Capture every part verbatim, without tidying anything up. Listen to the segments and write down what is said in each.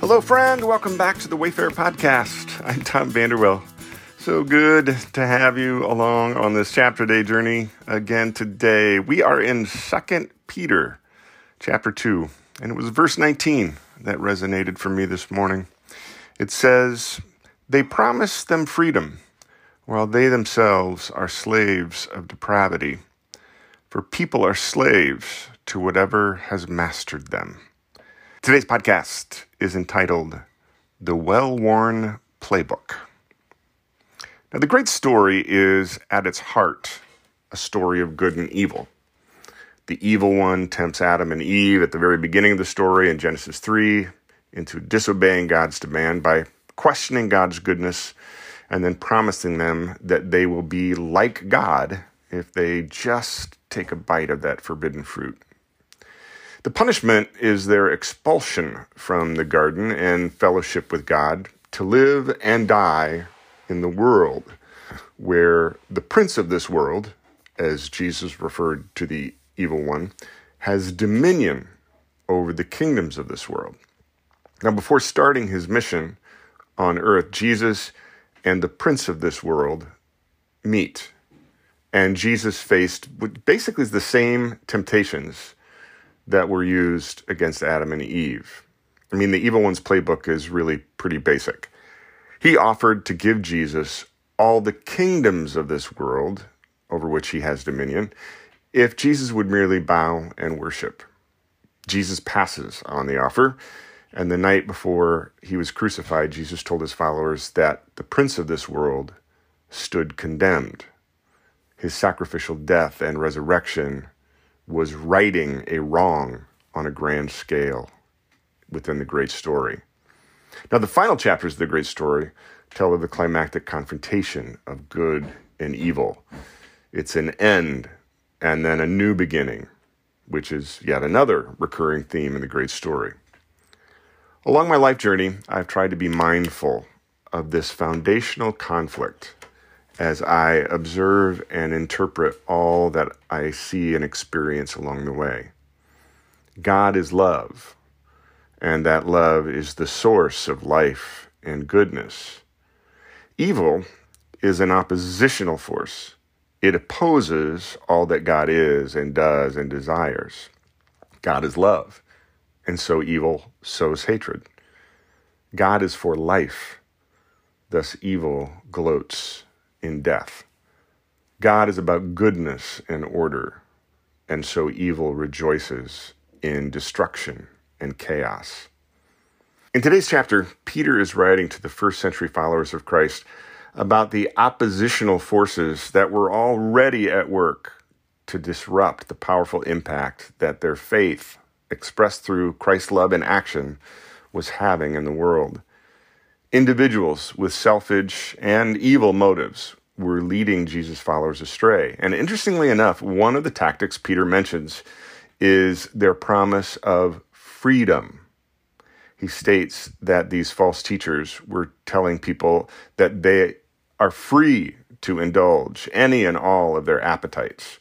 Hello, friend. Welcome back to the Wayfair podcast. I'm Tom Vanderwell. So good to have you along on this chapter day journey again today. We are in Second Peter chapter two, and it was verse nineteen that resonated for me this morning. It says, "They promise them freedom, while they themselves are slaves of depravity. For people are slaves to whatever has mastered them." Today's podcast is entitled, "The Well-Worn Playbook." Now, the great story is, at its heart, a story of good and evil. The evil one tempts Adam and Eve at the very beginning of the story in Genesis three into disobeying God's demand by questioning God's goodness and then promising them that they will be like God if they just take a bite of that forbidden fruit. The punishment is their expulsion from the garden and fellowship with God to live and die in the world, where the prince of this world, as Jesus referred to the evil one, has dominion over the kingdoms of this world. Now, before starting his mission on earth, Jesus and the prince of this world meet. And Jesus faced what basically is the same temptations that were used against Adam and Eve. I mean, the evil one's playbook is really pretty basic. He offered to give Jesus all the kingdoms of this world over which he has dominion if Jesus would merely bow and worship. Jesus passes on the offer, and the night before he was crucified, Jesus told his followers that the prince of this world stood condemned. His sacrificial death and resurrection was righting a wrong on a grand scale within the great story. Now, the final chapters of the great story tell of the climactic confrontation of good and evil. It's an end and then a new beginning, which is yet another recurring theme in the great story. Along my life journey, I've tried to be mindful of this foundational conflict as I observe and interpret all that I see and experience along the way. God is love, and that love is the source of life and goodness. Evil is an oppositional force. It opposes all that God is and does and desires. God is love, and so evil sows hatred. God is for life, thus evil gloats in death. God is about goodness and order, and so evil rejoices in destruction and chaos. In today's chapter, Peter is writing to the first century followers of Christ about the oppositional forces that were already at work to disrupt the powerful impact that their faith, expressed through Christ's love in action, was having in the world. Individuals with selfish and evil motives were leading Jesus' followers astray. And interestingly enough, one of the tactics Peter mentions is their promise of freedom. He states that these false teachers were telling people that they are free to indulge any and all of their appetites.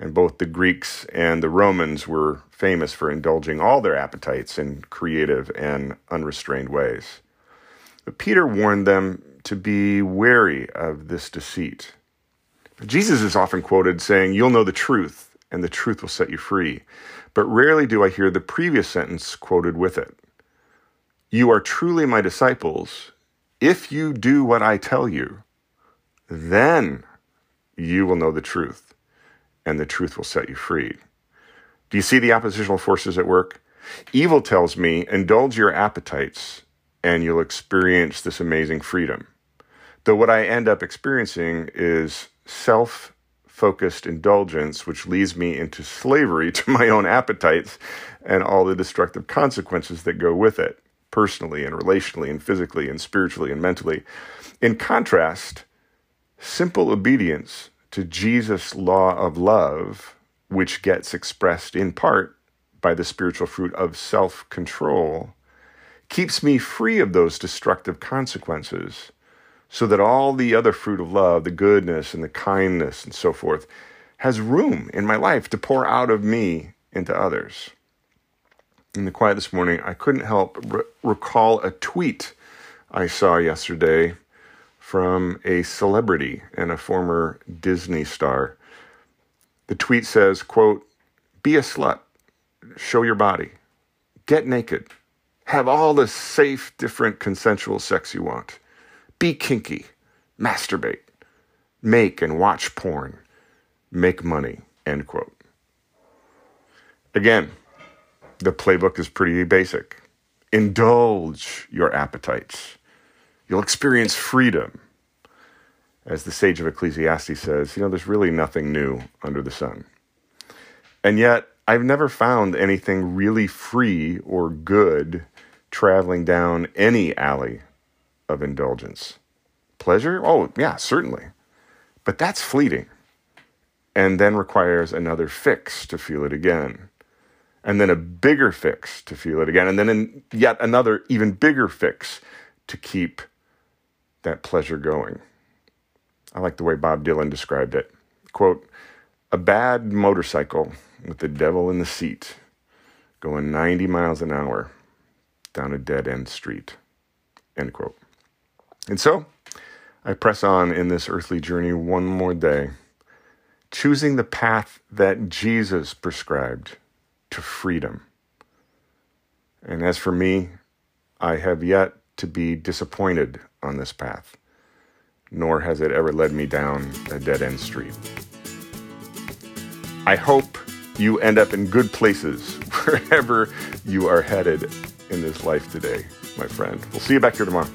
And both the Greeks and the Romans were famous for indulging all their appetites in creative and unrestrained ways. But Peter warned them to be wary of this deceit. Jesus is often quoted saying, "You'll know the truth, and the truth will set you free." But rarely do I hear the previous sentence quoted with it. "You are truly my disciples if you do what I tell you. Then you will know the truth, and the truth will set you free." Do you see the oppositional forces at work? Evil tells me, indulge your appetites, and you'll experience this amazing freedom. Though what I end up experiencing is self-focused indulgence, which leads me into slavery to my own appetites and all the destructive consequences that go with it, personally and relationally and physically and spiritually and mentally. In contrast, simple obedience to Jesus' law of love, which gets expressed in part by the spiritual fruit of self-control, keeps me free of those destructive consequences, so that all the other fruit of love, the goodness and the kindness and so forth, has room in my life to pour out of me into others. in the quiet this morning, I couldn't help re- recall a tweet I saw yesterday from a celebrity and a former Disney star. The tweet says, quote, "Be a slut, show your body, get naked, have all the safe, different, consensual sex you want, be kinky, masturbate, make and watch porn, make money," end quote. Again, the playbook is pretty basic. Indulge your appetites. You'll experience freedom. As the sage of Ecclesiastes says, you know, there's really nothing new under the sun. And yet, I've never found anything really free or good traveling down any alley of indulgence. Pleasure? Oh, yeah, certainly. But that's fleeting, and then requires another fix to feel it again, and then a bigger fix to feel it again, and then yet another even bigger fix to keep that pleasure going. I like the way Bob Dylan described it. Quote, "A bad motorcycle with the devil in the seat going ninety miles an hour down a dead-end street," end quote. And so I press on in this earthly journey one more day, choosing the path that Jesus prescribed to freedom. And as for me, I have yet to be disappointed on this path, nor has it ever led me down a dead-end street. I hope you end up in good places wherever you are headed in this life today, my friend. We'll see you back here tomorrow.